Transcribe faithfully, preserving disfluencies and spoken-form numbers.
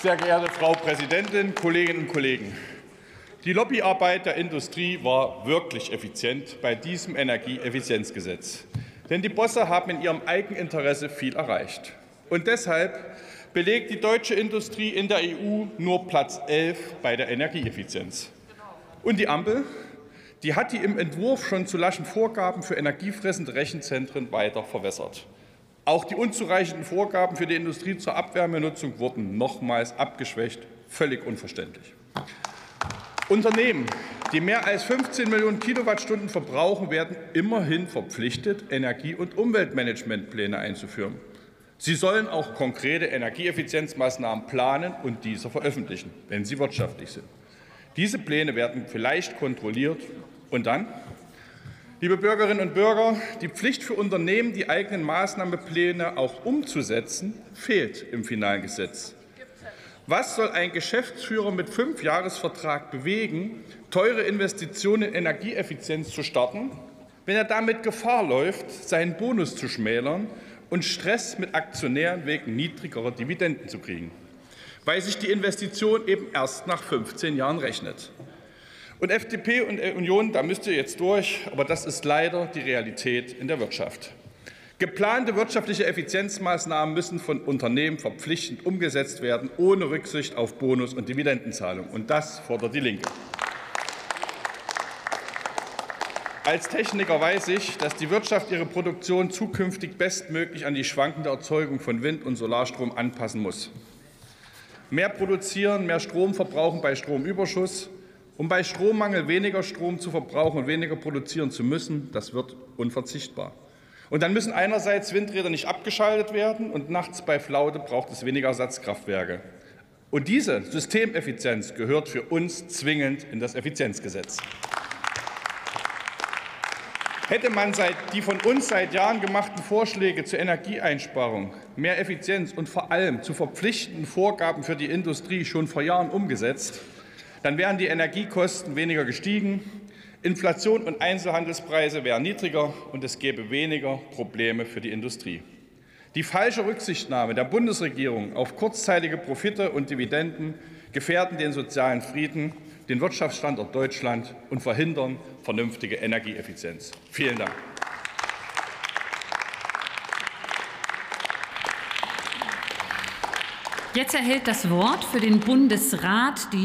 Sehr geehrte Frau Präsidentin, Kolleginnen und Kollegen! Die Lobbyarbeit der Industrie war wirklich effizient bei diesem Energieeffizienzgesetz. Denn die Bosse haben in ihrem Eigeninteresse viel erreicht. Und deshalb belegt die deutsche Industrie in der E U nur Platz elf bei der Energieeffizienz. Und die Ampel, die hat die im Entwurf schon zu laschen Vorgaben für energiefressende Rechenzentren weiter verwässert. Auch die unzureichenden Vorgaben für die Industrie zur Abwärmenutzung wurden nochmals abgeschwächt. Völlig unverständlich. Unternehmen, die mehr als fünfzehn Millionen Kilowattstunden verbrauchen, werden immerhin verpflichtet, Energie- und Umweltmanagementpläne einzuführen. Sie sollen auch konkrete Energieeffizienzmaßnahmen planen und diese veröffentlichen, wenn sie wirtschaftlich sind. Diese Pläne werden vielleicht kontrolliert. Und dann? Liebe Bürgerinnen und Bürger, die Pflicht für Unternehmen, die eigenen Maßnahmenpläne auch umzusetzen, fehlt im finalen Gesetz. Was soll ein Geschäftsführer mit Fünfjahresvertrag bewegen, teure Investitionen in Energieeffizienz zu starten, wenn er damit Gefahr läuft, seinen Bonus zu schmälern und Stress mit Aktionären wegen niedrigerer Dividenden zu kriegen, weil sich die Investition eben erst nach fünfzehn Jahren rechnet? Und F D P und Union, da müsst ihr jetzt durch, aber das ist leider die Realität in der Wirtschaft. Geplante wirtschaftliche Effizienzmaßnahmen müssen von Unternehmen verpflichtend umgesetzt werden, ohne Rücksicht auf Bonus- und Dividendenzahlung. Und das fordert Die Linke. Als Techniker weiß ich, dass die Wirtschaft ihre Produktion zukünftig bestmöglich an die schwankende Erzeugung von Wind- und Solarstrom anpassen muss. Mehr produzieren, mehr Strom verbrauchen bei Stromüberschuss. Um bei Strommangel weniger Strom zu verbrauchen und weniger produzieren zu müssen, das wird unverzichtbar. Und dann müssen einerseits Windräder nicht abgeschaltet werden, und nachts bei Flaute braucht es weniger Ersatzkraftwerke. Und diese Systemeffizienz gehört für uns zwingend in das Effizienzgesetz. Hätte man seit die von uns seit Jahren gemachten Vorschläge zur Energieeinsparung, mehr Effizienz und vor allem zu verpflichtenden Vorgaben für die Industrie schon vor Jahren umgesetzt, dann wären die Energiekosten weniger gestiegen, Inflation und Einzelhandelspreise wären niedriger und es gäbe weniger Probleme für die Industrie. Die falsche Rücksichtnahme der Bundesregierung auf kurzzeitige Profite und Dividenden gefährden den sozialen Frieden, den Wirtschaftsstandort Deutschland und verhindern vernünftige Energieeffizienz. Vielen Dank. Jetzt erhält das Wort für den Bundesrat die